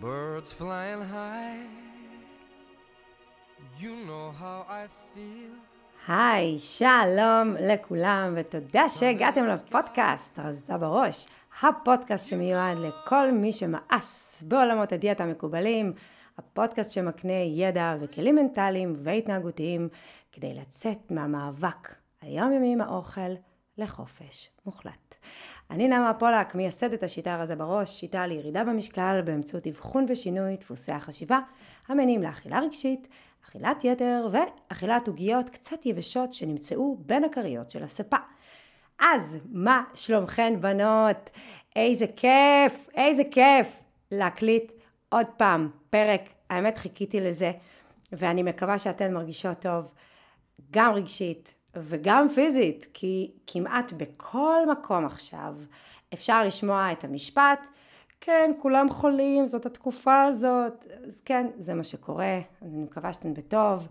Birds flying high, you know how I feel. היי, שלום לכולם ותודה שהגעתם לפודקאסט רזה בראש, הפודקאסט שמיועד לכל מי שמאס בעולמות הדיאטה המקובלים, הפודקאסט שמקנה ידע וכלים מנטליים והתנהגותיים כדי לצאת מהמאבק היומיומי עם האוכל לחופש מוחלט. אני נעמה פולק, מייסדת השיטה רזה בראש, שיטה לירידה במשקל באמצעות אבחון ושינוי דפוסי החשיבה, המניעים לאכילה רגשית, אכילת יתר ואכילת עוגיות קצת יבשות שנמצאו בין הקריות של הספה. אז מה שלומכן בנות? איזה כיף להקליט עוד פעם פרק. האמת חיכיתי לזה ואני מקווה שאתן מרגישות טוב גם רגשית וגם פיזית, כי כמעט בכל מקום עכשיו אפשר לשמוע את המשפט, כן, כולם חולים, זאת התקופה הזאת, אז כן, זה מה שקורה, אני מקווה שאתם בטוב.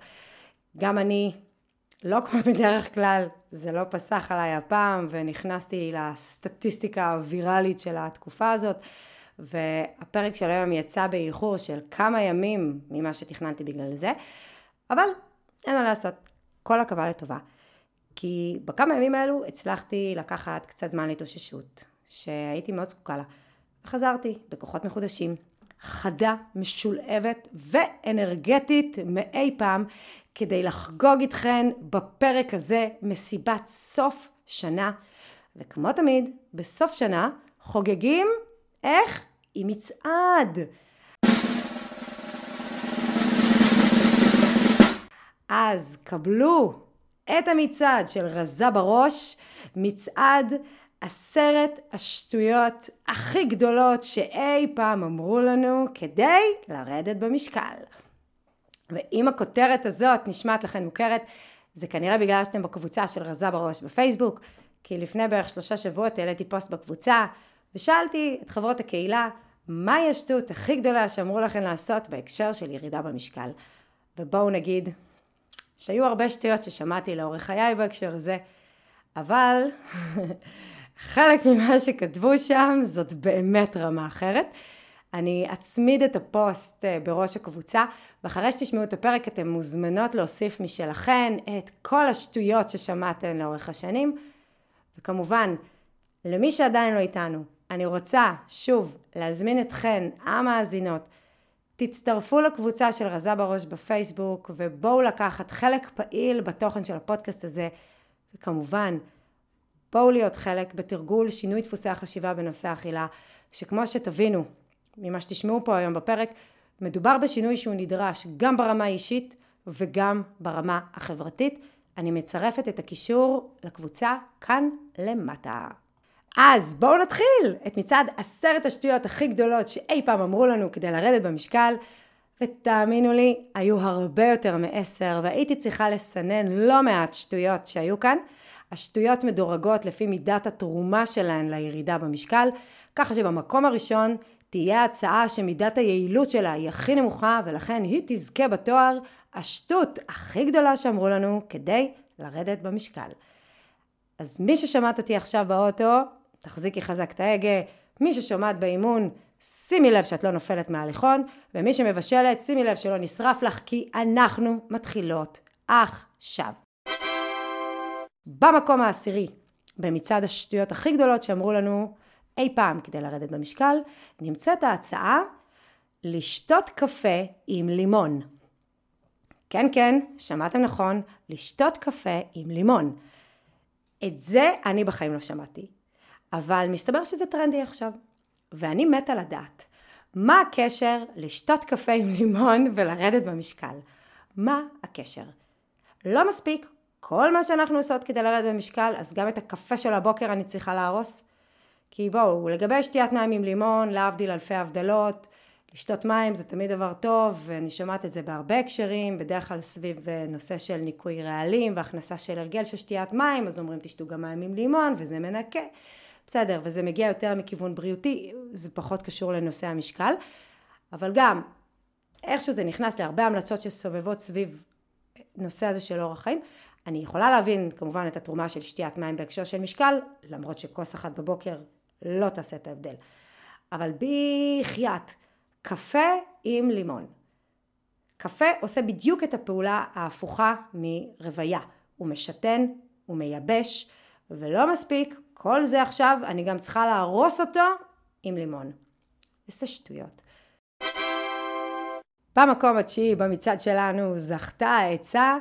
גם אני, לא כמו בדרך כלל, זה לא פסח עליי הפעם, ונכנסתי לסטטיסטיקה הווירלית של התקופה הזאת, והפרק של היום יצא באיחור של כמה ימים ממה שתכננתי בגלל זה, אבל אין מה לעשות, כל הכבוד לטובה. כי בכמה ימים האלו הצלחתי לקחת קצת זמן להתאוששות, שהייתי מאוד זקוקה לה. חזרתי בכוחות מחודשים, חדה, משולבת ואנרגטית מאי פעם, כדי לחגוג איתכן בפרק הזה מסיבת סוף שנה. וכמו תמיד, בסוף שנה חוגגים איך? עם מצעד. אז קבלו את המצעד של רזה בראש, מצעד 10 השטויות הכי גדולות שאי פעם אמרו לנו כדי לרדת במשקל. ואם הכותרת הזאת נשמעת לכן מוכרת, זה כנראה בגלל שאתם בקבוצה של רזה בראש בפייסבוק, כי לפני בערך 3 שבועות העליתי פוסט בקבוצה, ושאלתי את חברות הקהילה, מהי השטות הכי גדולה שאמרו לכן לעשות בהקשר של ירידה במשקל? ובואו נגיד שהיו הרבה שטויות ששמעתי לאורך חיי בהקשר הזה, אבל חלק ממה שכתבו שם זאת באמת רמה אחרת. אני אצמיד את הפוסט בראש הקבוצה, ואחרי שתשמעו את הפרק אתם מוזמנות להוסיף משלכן את כל השטויות ששמעתן לאורך השנים. וכמובן, למי שעדיין לא איתנו, אני רוצה שוב להזמין אתכן, המאזינות, תצטרפו לקבוצה של רזה בראש בפייסבוק, ובואו לקחת חלק פעיל בתוכן של הפודקאסט הזה, וכמובן, בואו להיות חלק בתרגול שינוי דפוסי החשיבה בנושא האכילה, שכמו שתבינו, ממה שתשמעו פה היום בפרק, מדובר בשינוי שהוא נדרש גם ברמה האישית וגם ברמה החברתית. אני מצרפת את הקישור לקבוצה כאן למטה. אז בואו נתחיל את מצעד 10 השטויות הכי גדולות שאי פעם אמרו לנו כדי לרדת במשקל, ותאמינו לי, היו הרבה יותר מ10, והייתי צריכה לסנן לא מעט שטויות שהיו כאן. השטויות מדורגות לפי מידת התרומה שלהן לירידה במשקל, ככה שבמקום הראשון תהיה הצעה שמידת היעילות שלה היא הכי נמוכה, ולכן היא תזכה בתואר השטות הכי גדולה שאמרו לנו כדי לרדת במשקל. אז מי ששמעת אותי עכשיו באוטו, תחזיקי חזק את ההגה. מי ששומעת באימון, שימי לב שאת לא נופלת מהליכון, ומי שמבשלת, שימי לב שלא נשרף לך, כי אנחנו מתחילות עכשיו. במקום העשירי, במצעד השטויות הכי גדולות שאמרו לנו אי פעם כדי לרדת במשקל, נמצאת ההצעה לשתות קפה עם לימון. כן, שמעתם נכון, לשתות קפה עם לימון. את זה אני בחיים לא שמעתי, אבל מסתבר שזה טרנדי עכשיו. ואני מתה לדעת, מה הקשר לשתות קפה עם לימון ולרדת במשקל? מה הקשר? לא מספיק, כל מה שאנחנו עושות כדי לרדת במשקל, אז גם את הקפה של הבוקר אני צריכה להרוס. כי בואו, לגבי שתיית מים עם לימון, להבדיל אלפי הבדלות, לשתות מים זה תמיד דבר טוב, ואני שומעת את זה בהרבה הקשרים, בדרך כלל סביב נושא של ניקוי רעלים, והכנסה של הרגל של שתיית מים, אז אומרים תשתו גם מים עם לימון, וזה מנקה. בסדר, וזה מגיע יותר מכיוון בריאותי, זה פחות קשור לנושא המשקל, אבל גם איכשהו זה נכנס להרבה המלצות שסובבות סביב נושא הזה של אורח חיים. אני יכולה להבין כמובן את התרומה של שתיית מים בהקשר של משקל, למרות שכוס אחת בבוקר לא תעשה את ההבדל. אבל בחייאת, קפה עם לימון. קפה עושה בדיוק את הפעולה ההפוכה מרוויה. הוא משתן, הוא מייבש, ולא מספיק, כל זה עכשיו אני גם צריכה להרוס אותו עם לימון. איזה שטויות. במקום התשיעי במצעד שלנו זכתה העצה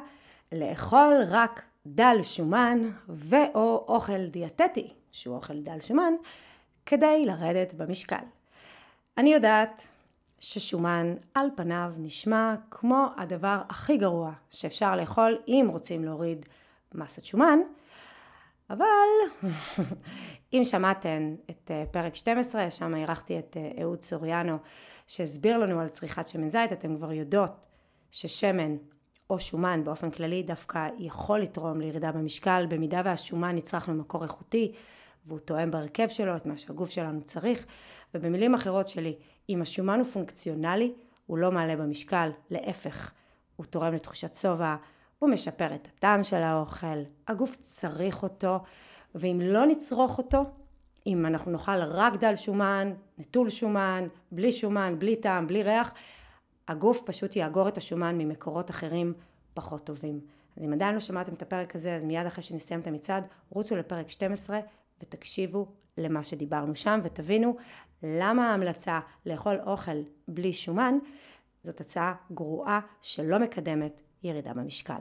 לאכול רק דל שומן ואו אוכל דיאטטי, שהוא אוכל דל שומן, כדי לרדת במשקל. אני יודעת ששומן על פניו נשמע כמו הדבר הכי גרוע שאפשר לאכול אם רוצים להוריד מסת שומן, אבל אם שמעתם את פרק 12, שם ערכתי את אהוד סוריאנו שהסביר לנו על צריכת שמן זית, אתם כבר יודעות ששמן או שומן באופן כללי דווקא יכול לתרום לירידה במשקל, במידה והשומן נצרך ממקור איכותי והוא תואם ברכב שלו את מה שהגוף שלנו צריך, ובמילים אחרות שלי, אם השומן הוא פונקציונלי, הוא לא מעלה במשקל, להפך, הוא תורם לתחושת שובע, הוא משפר את הטעם של האוכל, הגוף צריך אותו, ואם לא נצרוך אותו, אם אנחנו נאכל רק דל שומן, נטול שומן, בלי טעם, בלי ריח, הגוף פשוט יאגור את השומן ממקורות אחרים פחות טובים. אז אם עדיין לא שמעתם את הפרק הזה, אז מיד אחרי שנסיים את המצעד, רוצו לפרק 12 ותקשיבו למה שדיברנו שם, ותבינו למה ההמלצה לאכול אוכל בלי שומן, זאת הצעה גרועה שלא מקדמת ירידה במשקל.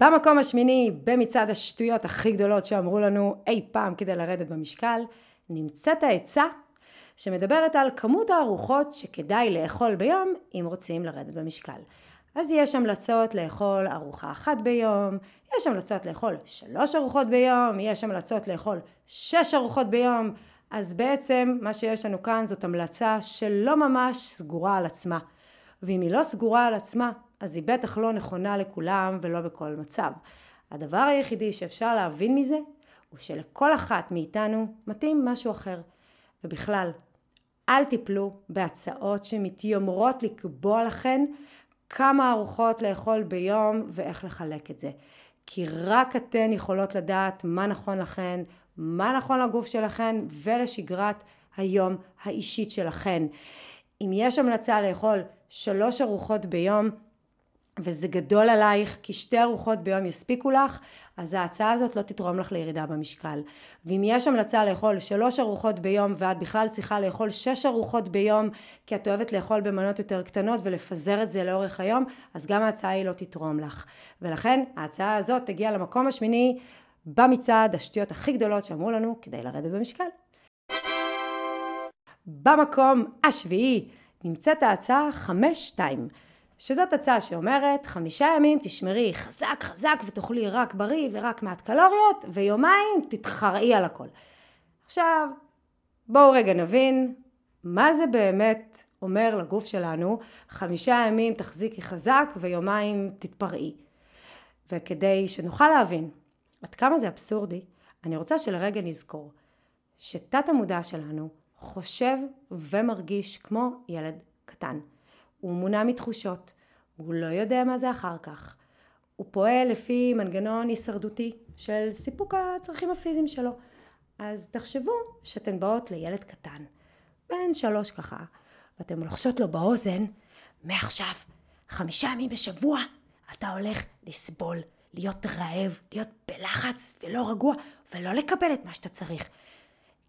במקום השמיני, במצעד השטויות הכי גדולות שאמרו לנו אי פעם כדי לרדת במשקל, נמצאת העצה שמדברת על כמות הארוחות שכדאי לאכול ביום אם רוצים לרדת במשקל. אז יש המלצות לאכול ארוחה אחת ביום, יש המלצות לאכול 3 ארוחות ביום, יש המלצות לאכול 6 ארוחות ביום, אז בעצם מה שיש לנו כאן זאת המלצה שלא ממש סגורה על עצמה. ואם היא לא סגורה על עצמה, אז היא בטח לא נכונה לכולם ולא בכל מצב. הדבר היחידי שאפשר להבין מזה, הוא שלכל אחת מאיתנו מתאים משהו אחר. ובכלל, אל תיפלו בהצעות שמתיימרות לקבוע לכן כמה ארוחות לאכול ביום ואיך לחלק את זה. כי רק אתן יכולות לדעת מה נכון לכן, מה נכון לגוף שלכן ולשגרת היום האישית שלכן. אם יש המלצה לאכול 3 ארוחות ביום, וזה גדול עלייך, כי 2 ארוחות ביום יספיקו לך, אז ההצעה הזאת לא תתרום לך לירידה במשקל. ואם יש המלצה לאכול 3 ארוחות ביום, ואת בכלל צריכה לאכול 6 ארוחות ביום, כי את אוהבת לאכול במנות יותר קטנות, ולפזר את זה לאורך היום, אז גם ההצעה היא לא תתרום לך. ולכן ההצעה הזאת תגיע למקום השמיני, במצעד השטויות הכי גדולות שאמרו לנו, כדי לרדת במשקל. במקום השביעי, נמצאת ההצעה 5-2. שזאת הצעה שאומרת, 5 ימים תשמרי חזק ותאכלי רק בריא ורק מעט קלוריות, ויומיים תתחרעי על הכל. עכשיו, בואו רגע נבין, מה זה באמת אומר לגוף שלנו, 5 ימים תחזיקי חזק ויומיים תתפרעי. וכדי שנוכל להבין עד כמה זה אבסורדי, אני רוצה שלרגע נזכור שתת המודע שלנו חושב ומרגיש כמו ילד קטן. הוא מונע מתחושות, הוא לא יודע מה זה אחר כך. הוא פועל לפי מנגנון הישרדותי של סיפוק הצרכים הפיזיים שלו. אז תחשבו שאתן באות לילד קטן, בין 3 ככה, ואתן לוחשות לו באוזן, מעכשיו, 5 ימים בשבוע, אתה הולך לסבול, להיות רעב, להיות בלחץ ולא רגוע, ולא לקבל את מה שאתה צריך.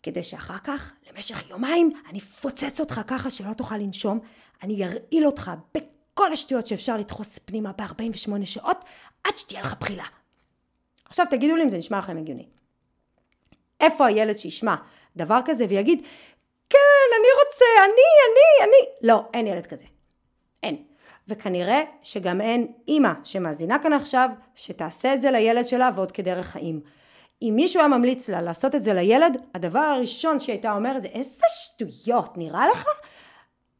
כדי שאחר כך, למשך יומיים, אני פוצץ אותך ככה שלא תוכל לנשום, אני ארעיל אותך בכל השטויות שאפשר לדחוס פנימה ב-48 שעות, עד שתהיה לך בחילה. עכשיו תגידו לי אם זה נשמע לכם הגיוני. איפה הילד שישמע דבר כזה ויגיד, כן, אני רוצה, אני. לא, אין ילד כזה. אין. וכנראה שגם אין אמא שמאזינה כאן עכשיו, שתעשה את זה לילד שלה ועוד כדרך חיים. אם מישהו היה ממליץ לה לעשות את זה לילד, הדבר הראשון שהייתה אומרת זה, איזה שטויות, נראה לך?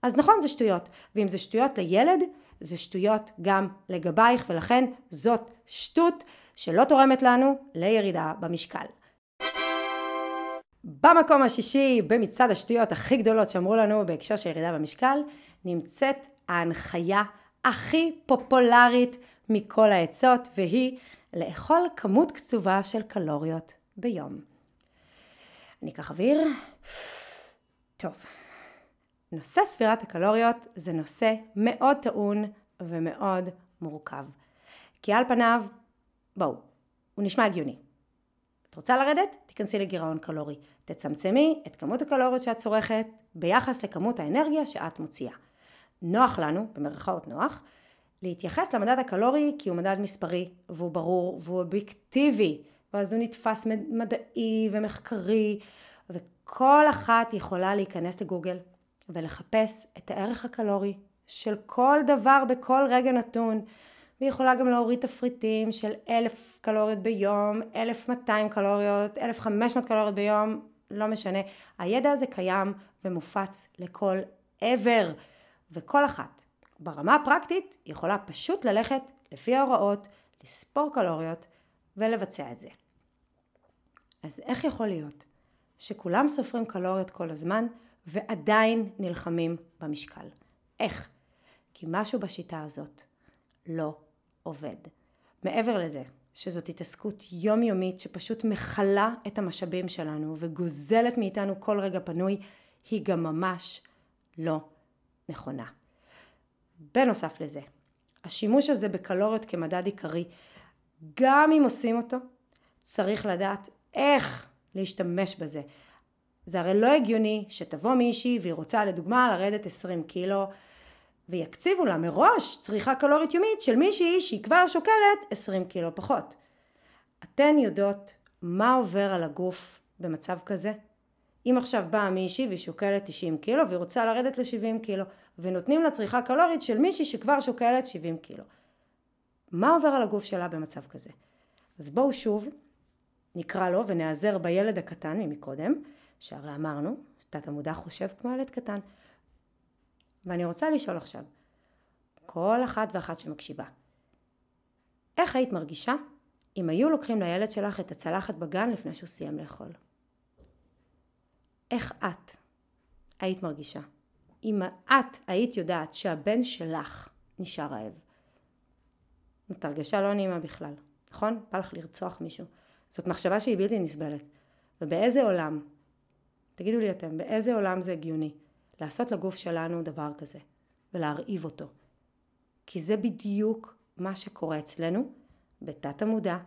אז נכון, זה שטויות. ואם זה שטויות לילד, זה שטויות גם לגבייך, ולכן זאת שטות שלא תורמת לנו לירידה במשקל. במקום השישי, במצעד השטויות הכי גדולות שאמרו לנו בהקשר של ירידה במשקל, נמצאת ההנחיה הכי פופולרית מכל העצות, והיא לאכול כמות קצובה של קלוריות ביום. אני אקח אוויר. טוב. נושא ספירת הקלוריות זה נושא מאוד טעון ומאוד מורכב. כי על פניו, בואו, הוא נשמע הגיוני. את רוצה לרדת? תיכנסי לגירעון קלורי. תצמצמי את כמות הקלוריות שאת צורכת ביחס לכמות האנרגיה שאת מוציאה. נוח לנו, במרכאות נוח, להתייחס למדד הקלורי כי הוא מדד מספרי והוא ברור והוא אובייקטיבי. ואז הוא נתפס מדעי ומחקרי וכל אחת יכולה להיכנס לגוגל ולחפש את הערך הקלורי של כל דבר בכל רגע נתון. והיא יכולה גם להוריד תפריטים של 1,000 קלוריות ביום, 1,200 קלוריות, 1,500 קלוריות ביום, לא משנה. הידע הזה קיים ומופץ לכל עבר. וכל אחת ברמה הפרקטית יכולה פשוט ללכת לפי ההוראות, לספור קלוריות ולבצע את זה. אז איך יכול להיות שכולם סופרים קלוריות כל הזמן ועדיין נלחמים במשקל? איך? כי משהו בשיטה הזאת לא עובד. מעבר לזה שזאת התעסקות יומיומית שפשוט מחלה את המשאבים שלנו וגוזלת מאיתנו כל רגע פנוי, היא גם ממש לא נכונה. בנוסף לזה, השימוש הזה בקלוריות כמדד עיקרי, גם אם עושים אותו, צריך לדעת איך להשתמש בזה. זה הרי לא הגיוני שתבוא מישהי והיא רוצה לדוגמה לרדת 20 קילו, ויקציבו לה מראש צריכה קלורית יומית של מישהי שהיא כבר שוקלת 20 קילו פחות. אתן יודעות מה עובר על הגוף במצב כזה? אם עכשיו באה מישהי והיא שוקלת 90 קילו והיא רוצה לרדת ל-70 קילו, ונותנים לה צריכה קלורית של מישהי שכבר שוקלת 70 קילו. מה עובר על הגוף שלה במצב כזה? אז בואו שוב נקרא לו ונעזר בילד הקטן ממקודם, שהרי אמרנו, תת המודע חושב כמו ילד קטן. ואני רוצה לשאול עכשיו, כל אחת ואחת שמקשיבה, איך היית מרגישה אם היו לוקחים לילד שלך את הצלחת בגן לפני שהוא סיים לאכול? איך את היית מרגישה אם את היית יודעת שהבן שלך נשאר רעב? זאת הרגשה לא נעימה בכלל, נכון? בא לך לרצוח מישהו. זאת מחשבה שהיא בלתי נסבלת. ובאיזה עולם, תגידו לי אתם, באיזה עולם זה הגיוני לעשות לגוף שלנו דבר כזה ולהרעיב אותו? כי זה בדיוק מה שקורה אצלנו בתת המודע,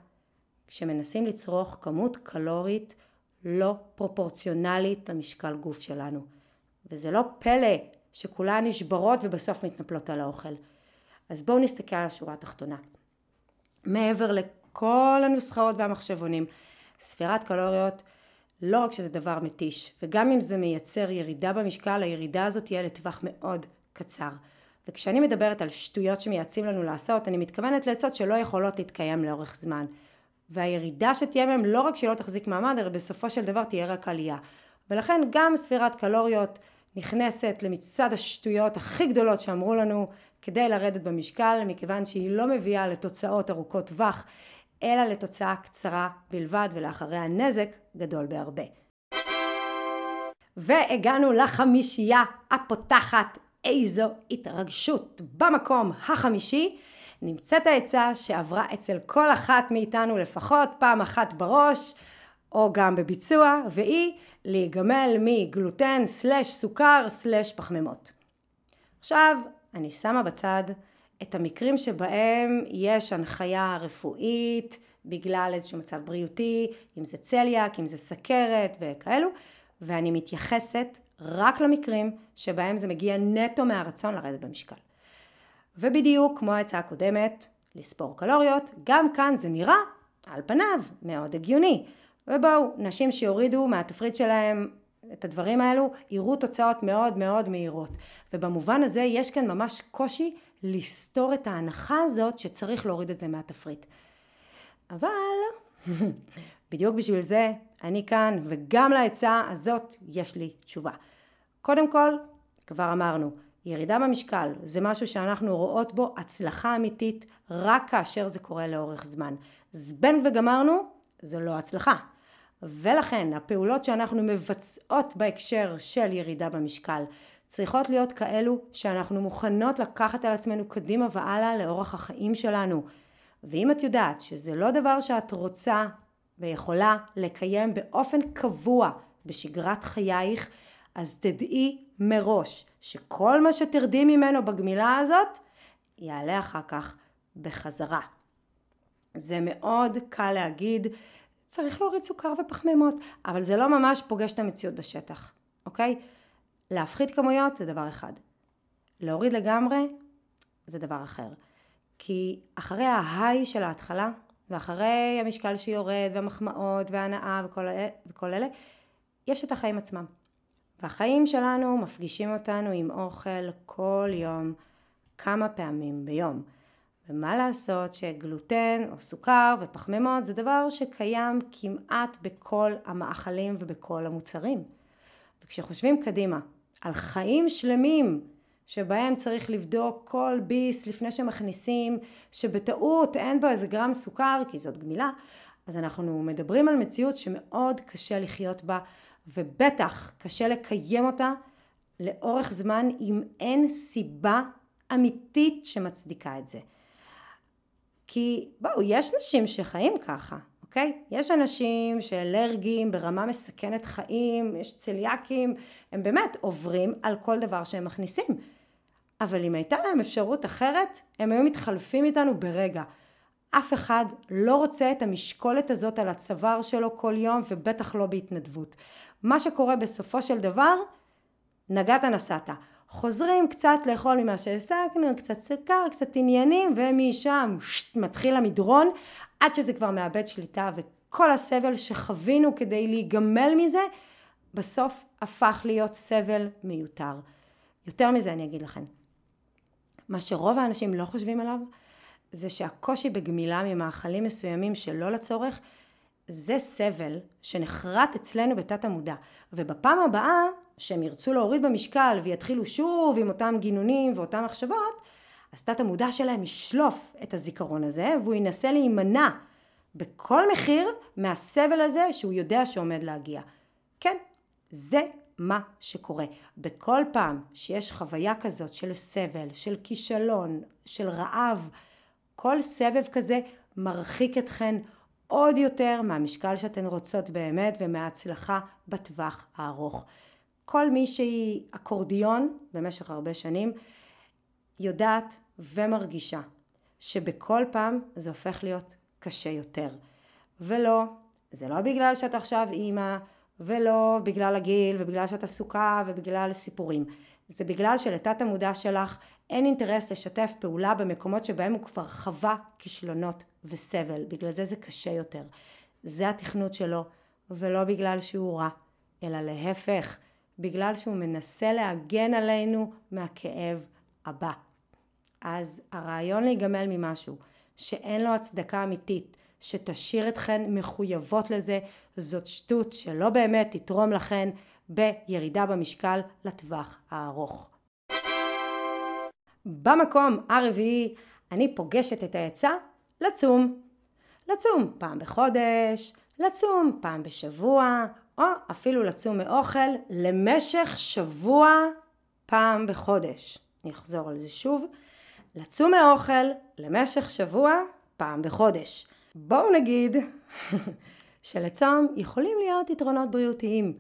כשמנסים לצרוך כמות קלורית לא פרופורציונלית למשקל גוף שלנו. וזה לא פלא שכולן נשברות ובסוף מתנפלות על האוכל. אז בואו נסתכל על השורה התחתונה. מעבר לכל הנוסחאות והמחשבונים, ספירת קלוריות, לא רק שזה דבר מתיש, וגם אם זה מייצר ירידה במשקל, הירידה הזאת תהיה לטווח מאוד קצר. וכשאני מדברת על שטויות שמייעצים לנו לעשות, אני מתכוונת לעצות שלא יכולות להתקיים לאורך זמן. והירידה שתהיה מהם לא רק שלא תחזיק מעמד, אלא בסופו של דבר תהיה רק עלייה. ולכן גם ספירת קלוריות נכנסת למצד השטויות הכי גדולות שאמרו לנו כדי לרדת במשקל, מכיוון שהיא לא מביאה לתוצאות ארוכות טווח, אלא לתוצאה קצרה בלבד, ולאחריה הנזק גדול בהרבה. והגענו לחמישייה הפותחת. איזו התרגשות. במקום החמישי נמצאת העצה שעברה אצל כל אחת מאיתנו לפחות פעם אחת בראש, או גם בביצוע, והיא להיגמל מגלוטן /סוכר/פחמימות. עכשיו, אני שמה בצד את המקרים שבהם יש הנחיה רפואית, בגלל איזשהו מצב בריאותי, אם זה צליאק, אם זה סכרת וכאלו, ואני מתייחסת רק למקרים שבהם זה מגיע נטו מהרצון לרדת במשקל. ובדיוק כמו ההצעה הקודמת, לספור קלוריות, גם כאן זה נראה על פניו מאוד הגיוני. ובואו, נשים שיורידו מהתפריט שלהם את הדברים האלו, יראו תוצאות מאוד מאוד מהירות. ובמובן הזה יש כאן ממש קושי לסתור את ההנחה הזאת שצריך להוריד את זה מהתפריט. אבל בדיוק בשביל זה אני כאן, וגם להצעה הזאת יש לי תשובה. קודם כל, כבר אמרנו, ירידה במשקל זה משהו שאנחנו רואות בו הצלחה אמיתית רק כאשר זה קורה לאורך זמן. זבן וגמרנו, זה לא הצלחה. ולכן הפעולות שאנחנו מבצעות בהקשר של ירידה במשקל צריכות להיות כאלו שאנחנו מוכנות לקחת על עצמנו קדימה והלאה לאורך החיים שלנו. ואם את יודעת שזה לא דבר שאת רוצה ויכולה לקיים באופן קבוע בשגרת חייך, אז תדעי מראש שכל מה שתרדי ממנו בגמילה הזאת יעלה אחר כך בחזרה. זה מאוד קל להגיד, צריך להוריד סוכר ופחמימות, אבל זה לא ממש פוגש את המציאות בשטח, אוקיי? להפחית כמויות זה דבר אחד. להוריד לגמרי זה דבר אחר. כי אחרי ההיי של ההתחלה, ואחרי המשקל שיורד, והמחמאות, וההנאה וכל אלה, יש את החיים עצמם. והחיים שלנו מפגישים אותנו עם אוכל כל יום, כמה פעמים ביום. ומה לעשות שגלוטן או סוכר ופחמימות זה דבר שקיים כמעט בכל המאכלים ובכל המוצרים. וכשחושבים קדימה על חיים שלמים שבהם צריך לבדוק כל ביס לפני שמכניסים, שבטעות אין בו איזה גרם סוכר כי זאת גמילה, אז אנחנו מדברים על מציאות שמאוד קשה לחיות בה ובטח קשה לקיים אותה לאורך זמן אם אין סיבה אמיתית שמצדיקה את זה. כי בואו, יש נשים שחיים ככה, אוקיי? יש אנשים שאלרגיים ברמה מסכנת חיים, יש צליאקים, הם באמת עוברים על כל דבר שהם מכניסים. אבל אם הייתה להם אפשרות אחרת, הם היו מתחלפים איתנו ברגע. אף אחד לא רוצה את המשקולת הזאת על הצוואר שלו כל יום, ובטח לא בהתנדבות. מה שקורה בסופו של דבר, נגעת נסעת. חוזרים קצת לאכול ממה שהסקנו, קצת סוכר, קצת עניינים, ומשם מתחיל המדרון, עד שזה כבר מאבד שליטה, וכל הסבל שחווינו כדי להיגמל מזה, בסוף הפך להיות סבל מיותר. יותר מזה אני אגיד לכם. מה שרוב האנשים לא חושבים עליו, זה שהקושי בגמילה ממאכלים מסוימים שלא לצורך, זה סבל שנחרט אצלנו בתת המודע, ובפעם הבאה, שהם ירצו להוריד במשקל ויתחילו שוב עם אותם גינונים ואותם מחשבות, אז תת המודע שלהם ישלוף את הזיכרון הזה, והוא ינסה להימנע בכל מחיר מהסבל הזה שהוא יודע שעומד להגיע. כן, זה מה שקורה. בכל פעם שיש חוויה כזאת של סבל, של כישלון, של רעב, כל סבב כזה מרחיק אתכן עוד יותר מהמשקל שאתן רוצות באמת ומההצלחה בטווח הארוך. כל מי שהיא אקורדיון במשך הרבה שנים יודעת ומרגישה שבכל פעם זה הופך להיות קשה יותר. ולא, זה לא בגלל שאת עכשיו אימא, ולא בגלל הגיל ובגלל שאת עסוקה ובגלל סיפורים. זה בגלל שלתת המודע שלך אין אינטרס לשתף פעולה במקומות שבהם הוא כבר חווה כישלונות וסבל. בגלל זה זה קשה יותר. זה התכנות שלו, ולא בגלל שהוא רע, אלא להפך. בגלל שהוא מנסה להגן עלינו מהכאב הבא. אז הרעיון להיגמל ממשהו שאין לו הצדקה אמיתית, שתשאיר אתכן מחויבות לזה, זאת שטות שלא באמת תתרום לכן בירידה במשקל לטווח הארוך. במקום הרביעי אני פוגשת את העצה לצום. לצום פעם בחודש, לצום פעם בשבוע, או אפילו לצום מאוכל למשך שבוע פעם בחודש. אני אחזור על זה שוב. לצום מאוכל למשך שבוע פעם בחודש. בואו נגיד שלצום יכולים להיות יתרונות בריאותיים.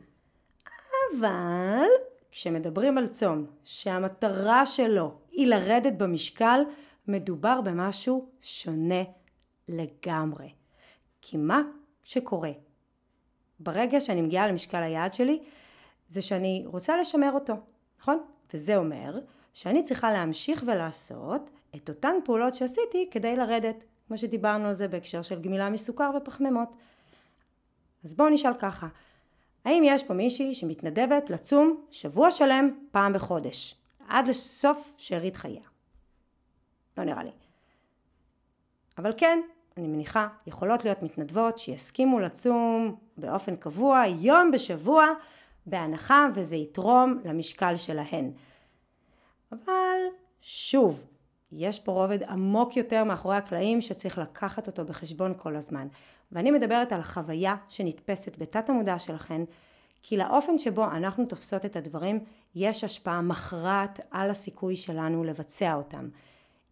אבל כשמדברים על צום שהמטרה שלו היא לרדת במשקל, מדובר במשהו שונה לגמרי. כי מה שקורה? ברגע שאני מגיעה למשקל היעד שלי, זה שאני רוצה לשמר אותו, נכון? וזה אומר שאני צריכה להמשיך ולעשות את אותן פעולות שעשיתי כדי לרדת, כמו שדיברנו על זה בהקשר של גמילה מסוכר ופחמימות. אז בואו נשאל ככה, האם יש פה מישהי שמתנדבת לצום שבוע שלם פעם בחודש, עד לסוף שארית חייה? לא נראה לי. אבל כן, אני מניחה, יכולות להיות מתנדבות שיסכימו לצום באופן קבוע, יום בשבוע, בהנחה, וזה יתרום למשקל שלהן. אבל שוב, יש פה רובד עמוק יותר מאחורי הקלעים שצריך לקחת אותו בחשבון כל הזמן. ואני מדברת על חוויה שנתפסת בתת המודע שלכן, כי לאופן שבו אנחנו תופסות את הדברים, יש השפעה מכרעת על הסיכוי שלנו לבצע אותם.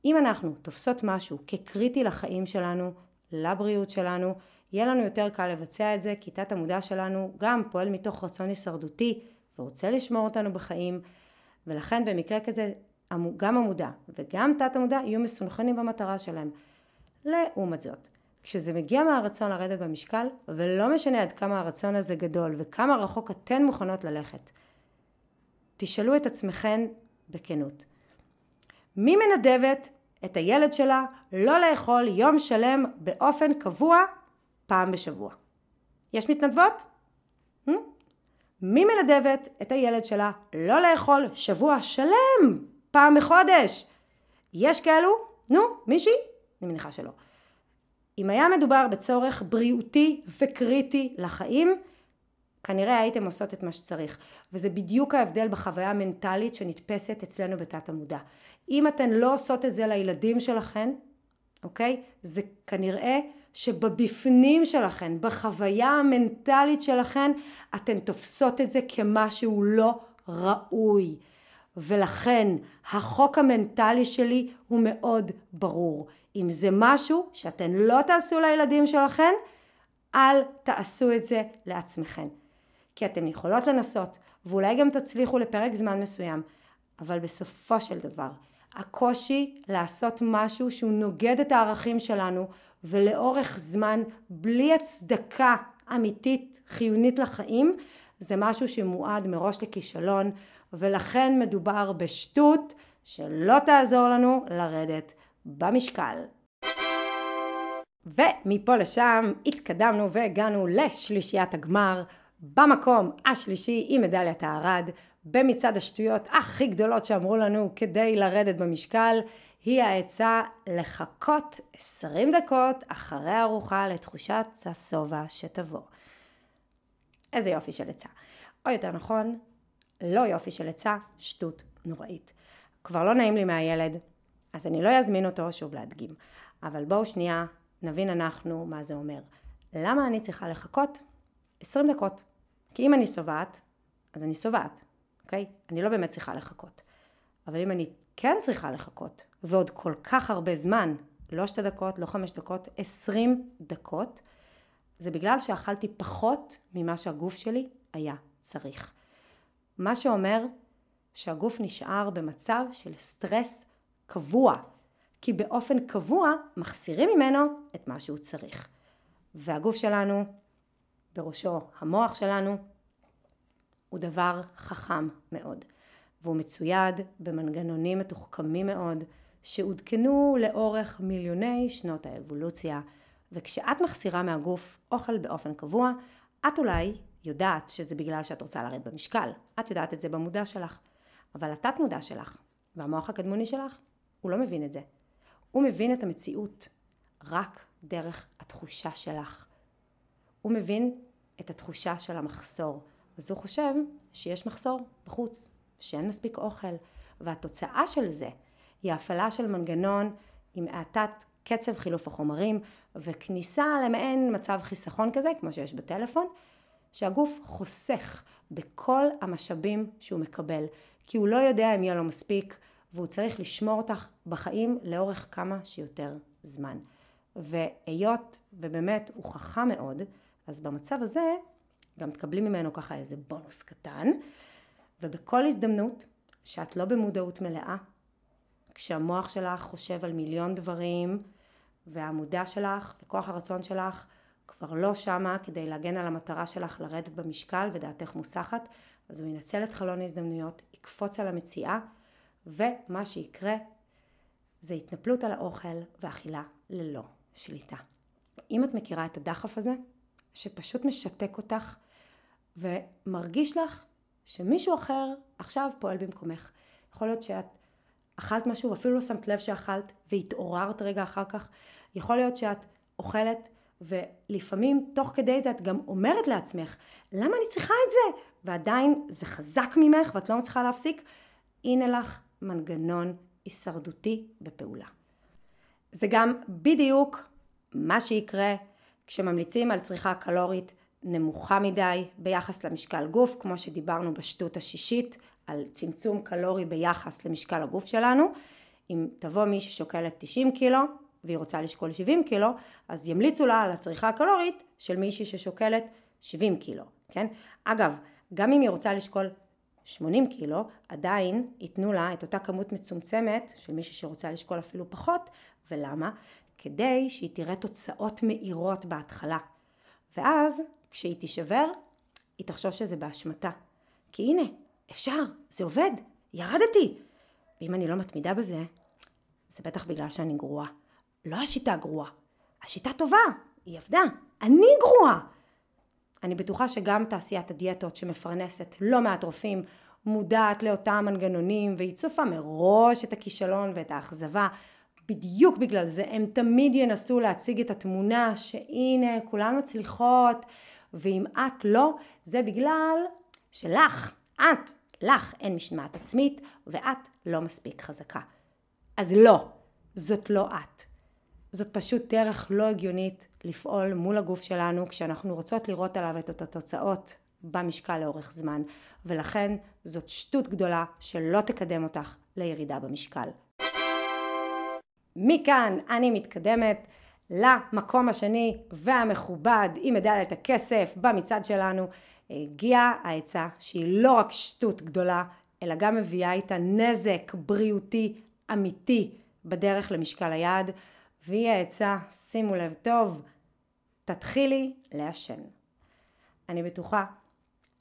אם אנחנו תופסות משהו כקריטי לחיים שלנו, לבריאות שלנו, יהיה לנו יותר קל לבצע את זה, כי תת המודע שלנו גם פועל מתוך רצון הישרדותי ורוצה לשמור אותנו בחיים, ולכן במקרה כזה גם המודע וגם תת המודע יהיו מסונכנים במטרה שלהם. לעומת זאת, כשזה מגיע מהרצון לרדת במשקל, ולא משנה עד כמה הרצון הזה גדול וכמה רחוק אתן מוכנות ללכת, תשאלו את עצמכן בכנות. מי מנדבת את הילד שלה לא לאכול יום שלם באופן קבוע פעם בשבוע? יש מתנדבות? מי מנדבת את הילד שלה לא לאכול שבוע שלם פעם בחודש? יש כאלו? נו, מישהי? אני מניחה שלא. אם היה מדובר בצורך בריאותי וקריטי לחיים, כנראה הייתם עושות את מה שצריך. וזה בדיוק ההבדל בחוויה המנטלית שנתפסת אצלנו בתת המודע. אם אתן לא עושות את זה לילדים שלכן, אוקיי? זה כנראה שבבפנים שלכן, בחוויה המנטלית שלכן, אתן תופסות את זה כמשהו לא ראוי. ולכן החוק המנטלי שלי הוא מאוד ברור. אם זה משהו שאתן לא תעשו לילדים שלכן, אל תעשו את זה לעצמכן. כי אתן יכולות לנסות, ואולי גם תצליחו לפרק זמן מסוים. אבל בסופו של דבר, הקושי לעשות משהו שהוא נוגד את הערכים שלנו, ולאורך זמן, בלי הצדקה אמיתית, חיונית לחיים, זה משהו שמועד מראש לכישלון, ולכן מדובר בשטות שלא תעזור לנו לרדת במשקל. ומפה לשם התקדמנו והגענו לשלישיית הגמר. במקום השלישי עם מדליית הארד, במצעד השטויות הכי גדולות שאמרו לנו כדי לרדת במשקל, היא העצה לחכות 20 דקות אחרי הארוחה לתחושת השובע שתבוא. איזה יופי של עצה. או יותר נכון, לא יופי של עצה, שטות נוראית. כבר לא נעים לי מהילד, אז אני לא יזמין אותו שוב להדגים. אבל בואו שנייה, נבין אנחנו מה זה אומר. למה אני צריכה לחכות? 20 דקות. כי אם אני סובעת, אז אני סובעת. אוקיי? אני לא באמת צריכה לחכות. אבל אם אני כן צריכה לחכות, ועוד כל כך הרבה זמן, לא 2 דקות, לא 5 דקות, 20 דקות, זה בגלל שאכלתי פחות ממה שהגוף שלי היה צריך. מה שאומר שהגוף נשאר במצב של סטרס קבוע, כי באופן קבוע מחסירים ממנו את מה שהוא צריך. והגוף שלנו, בראשו המוח שלנו, הוא דבר חכם מאוד, והוא מצויד במנגנונים מתוחכמים מאוד שהודכנו לאורך מיליוני שנות האבולוציה. וכשאת מחסירה מהגוף אוכל באופן קבוע, את אולי יודעת שזה בגלל שאת רוצה לרדת במשקל. את יודעת את זה במודע שלך, אבל התת מודע שלך והמוח הקדמוני שלך, הוא לא מבין את זה. הוא מבין את המציאות רק דרך התחושה שלך. הוא מבין את התחושה של המחסור. אז הוא חושב שיש מחסור בחוץ, שאין מספיק אוכל. והתוצאה של זה היא ההפעלה של מנגנון עם האטת קצב חילוף החומרים, וכניסה למעין מצב חיסכון כזה, כמו שיש בטלפון, שהגוף חוסך בכל המשאבים שהוא מקבל, כי הוא לא יודע אם יהיה לו מספיק, והוא צריך לשמור אותך בחיים לאורך כמה שיותר זמן. והיות, ובאמת הוא חכם מאוד, אז במצב הזה גם תקבלים ממנו ככה איזה בונוס קטן, ובכל הזדמנות שאת לא במודעות מלאה, כשהמוח שלך חושב על מיליון דברים, והמודע שלך וכוח הרצון שלך כבר לא שמה כדי להגן על המטרה שלך לרדת במשקל ודעתך מוסחת, אז הוא ינצל את חלון ההזדמנויות, יקפוץ על המציאה, ומה שיקרה זה התנפלות על האוכל ואכילה ללא שליטה. אם את מכירה את הדחף הזה, שפשוט משתק אותך ומרגיש לך שמישהו אחר עכשיו פועל במקומך. יכול להיות שאת אכלת משהו ואפילו לא שמת לב שאכלת והתעוררת רגע אחר כך. יכול להיות שאת אוכלת ולפעמים תוך כדי זה את גם אומרת לעצמך, למה אני צריכה את זה? ועדיין זה חזק ממך ואת לא מצליחה להפסיק. הנה לך מנגנון הישרדותי בפעולה. זה גם בדיוק מה שיקרה כשממליצים על צריכה קלורית נמוכה מדי ביחס למשקל גוף, כמו שדיברנו בשטות השישית על צמצום קלורי ביחס למשקל הגוף שלנו. אם תבוא מי ששוקלת 90 קילו והיא רוצה לשקול 70 קילו, אז ימליצו לה על הצריכה הקלורית של מישהי ששוקלת 70 קילו, כן? אגב, גם אם היא רוצה לשקול 80 קילו, עדיין ייתנו לה את אותה כמות מצומצמת של מישהו שרוצה לשקול אפילו פחות, ולמה? כדי שהיא תראה תוצאות מהירות בהתחלה. ואז, כשהיא תישבר, היא תחשוב שזה באשמתה. כי הנה, אפשר, זה עובד, ירדתי. ואם אני לא מתמידה בזה, זה בטח בגלל שאני גרועה. לא השיטה גרועה, השיטה טובה, היא עבדה, אני גרועה. אני בטוחה שגם תעשיית הדיאטות שמפרנסת לא מעט רופאים מודעת לאותם מנגנונים, והיא צופה מראש את הכישלון ואת האכזבה. בדיוק בגלל זה הם תמיד ינסו להציג את התמונה שהנה כולן מצליחות, ואם את לא, זה בגלל שלך, לך אין משמעת עצמית ואת לא מספיק חזקה. אז לא, זאת לא את. זאת פשוט דרך לא הגיונית לפעול מול הגוף שלנו כשאנחנו רוצות לראות עליו את התוצאות במשקל לאורך זמן, ולכן זאת שטות גדולה שלא תקדם אותך לירידה במשקל. מכאן אני מתקדמת למקום השני והמכובד עם מדליית הכסף במצד שלנו. הגיעה העצה שהיא לא רק שטות גדולה אלא גם מביאה איתה נזק בריאותי אמיתי בדרך למשקל היעד, והיא העצה, שימו לב טוב, תתחילי לעשן. אני בטוחה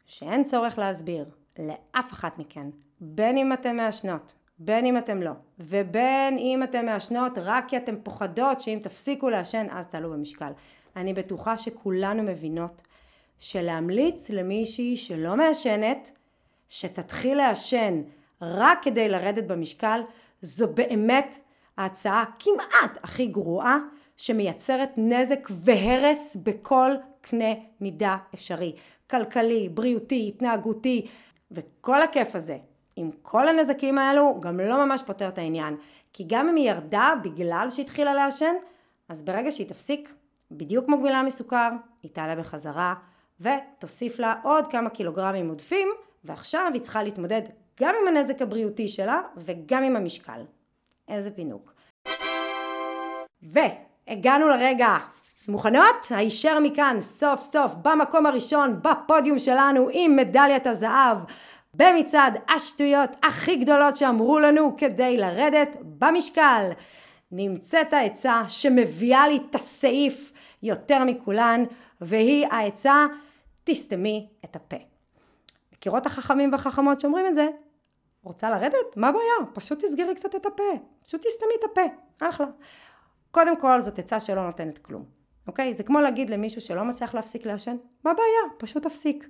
שאין צורך להסביר לאף אחת מכן, בין אם אתם מעשנות, בין אם אתם לא, ובין אם אתם מעשנות רק כי אתם פוחדות שאם תפסיקו לעשן אז תעלו במשקל. אני בטוחה שכולנו מבינות שלהמליץ למישהי שלא מעשנת שתתחיל לעשן רק כדי לרדת במשקל, זו באמת ההצעה כמעט הכי גרועה שמייצרת נזק והרס בכל קנה מידה אפשרי. כלכלי, בריאותי, התנהגותי, וכל הכיף הזה עם כל הנזקים האלו גם לא ממש פותר את העניין. כי גם אם היא ירדה בגלל שהתחילה לעשן, אז ברגע שהיא תפסיק, בדיוק מגבילה מסוכר, היא תעלה בחזרה ותוסיף לה עוד כמה קילוגרמים עודפים, ועכשיו היא צריכה להתמודד גם עם הנזק הבריאותי שלה וגם עם המשקל. איזה פינוק. והגענו לרגע. מוכנות? הישר מכאן סוף סוף במקום הראשון בפודיום שלנו עם מדליית הזהב במצעד השטויות הכי גדולות שאמרו לנו כדי לרדת במשקל. נמצאת העצה שמביאה לי את הסעיף יותר מכולן, והיא העצה תסתמי את הפה. מכירות החכמים והחכמות שאומרים את זה? רוצה לרדת? מה הבעיה? פשוט תסגרי קצת את הפה. פשוט תסתמי את הפה. אחלה. קודם כל זאת עצה שלא נותנת כלום. אוקיי? זה כמו להגיד למישהו שלא מצליח להפסיק לעשן. מה הבעיה? פשוט תפסיק.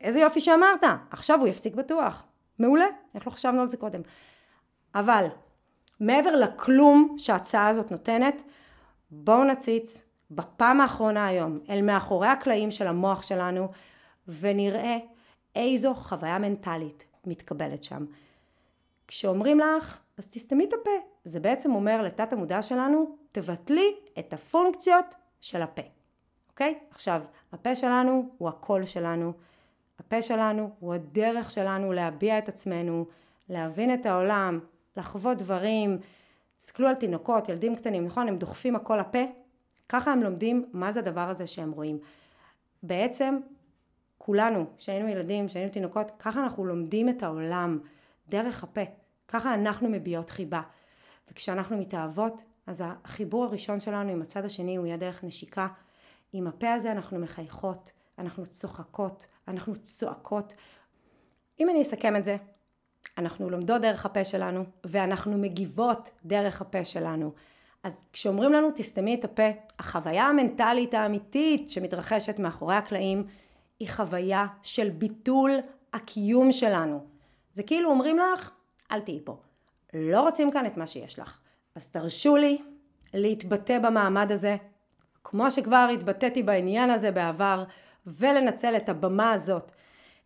איזה יופי שאמרת. עכשיו הוא יפסיק בטוח. מעולה. איך לא חשבנו על זה קודם. אבל מעבר לכלום שההצעה הזאת נותנת, בואו נציץ בפעם האחרונה היום אל מאחורי הקלעים של המוח שלנו ונראה איזו חוויה מנטלית מתקבלת שם. כשאומרים לך, אז תסתמי את הפה. זה בעצם אומר לתת המודע שלנו, תבטלי את הפונקציות של הפה. אוקיי? עכשיו, הפה שלנו הוא הקול שלנו. הפה שלנו הוא הדרך שלנו להביע את עצמנו, להבין את העולם, לחוות דברים. תסתכלו על תינוקות, ילדים קטנים, נכון? הם דוחפים הכל לפה. ככה הם לומדים מה זה הדבר הזה שהם רואים. בעצם, כולנו, שהיינו ילדים, שהיינו תינוקות, ככה אנחנו לומדים את העולם דרך הפה. ככה אנחנו מביעות חיבה. וכשאנחנו מתאהבות, אז החיבור הראשון שלנו עם הצד השני הוא יהיה דרך נשיקה. עם הפה הזה אנחנו מחייכות, אנחנו צוחקות, אנחנו צועקות. אם אני אסכם את זה, אנחנו לומדות דרך הפה שלנו, ואנחנו מגיבות דרך הפה שלנו. אז כשאומרים לנו תסתמי את הפה, החוויה המנטלית האמיתית שמתרחשת מאחורי הקלעים, היא חוויה של ביטול הקיום שלנו. זה כאילו אומרים לך, אל תהיי פה. לא רוצים כאן את מה שיש לך. אז תרשו לי להתבטא במעמד הזה, כמו שכבר התבטאתי בעניין הזה בעבר, ולנצל את הבמה הזאת,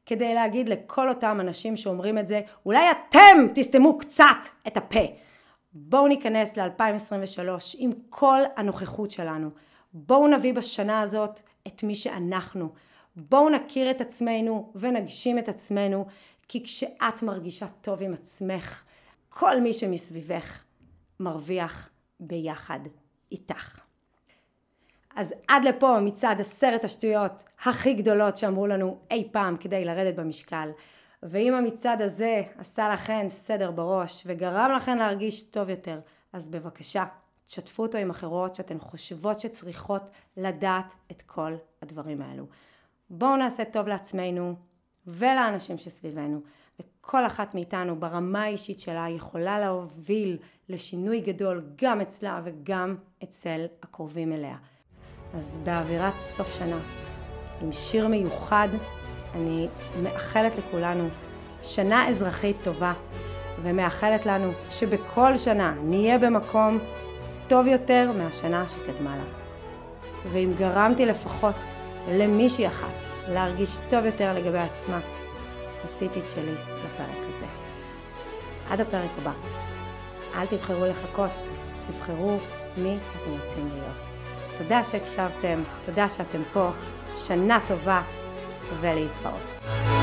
כדי להגיד לכל אותם אנשים שאומרים את זה, אולי אתם תסתמו קצת את הפה. בואו ניכנס ל-2023 עם כל הנוכחות שלנו. בואו נביא בשנה הזאת את מי שאנחנו. בואו נכיר את עצמנו ונגשים את עצמנו, כי כשאת מרגישה טוב עם עצמך, כל מי שמסביבך מרוויח ביחד איתך. אז עד לפה מצד 10 השטויות הכי גדולות שאמרו לנו אי פעם כדי לרדת במשקל. ואם המצעד הזה עשה לכן סדר בראש וגרם לכן להרגיש טוב יותר, אז בבקשה, תשתפו אותו עם אחרות שאתן חושבות שצריכות לדעת את כל הדברים האלו. בואו נעשה טוב לעצמנו ולאנשים שסביבנו. וכל אחת מאיתנו ברמה האישית שלה יכולה להוביל לשינוי גדול גם אצלה וגם אצל הקרובים אליה. אז באווירת סוף שנה, עם שיר מיוחד, אני מאחלת לכולנו שנה אזרחית טובה, ומאחלת לנו שבכל שנה נהיה במקום טוב יותר מהשנה שקדמה לה. ואם גרמתי לפחות למישהי אחת להרגיש טוב יותר לגבי עצמה, עשיתי את שלי לפרק הזה. עד הפרק הבא, אל תבחרו לחכות, תבחרו מי אתם רוצים להיות. תודה שהקשבתם, תודה שאתם פה, שנה טובה ולהתראות.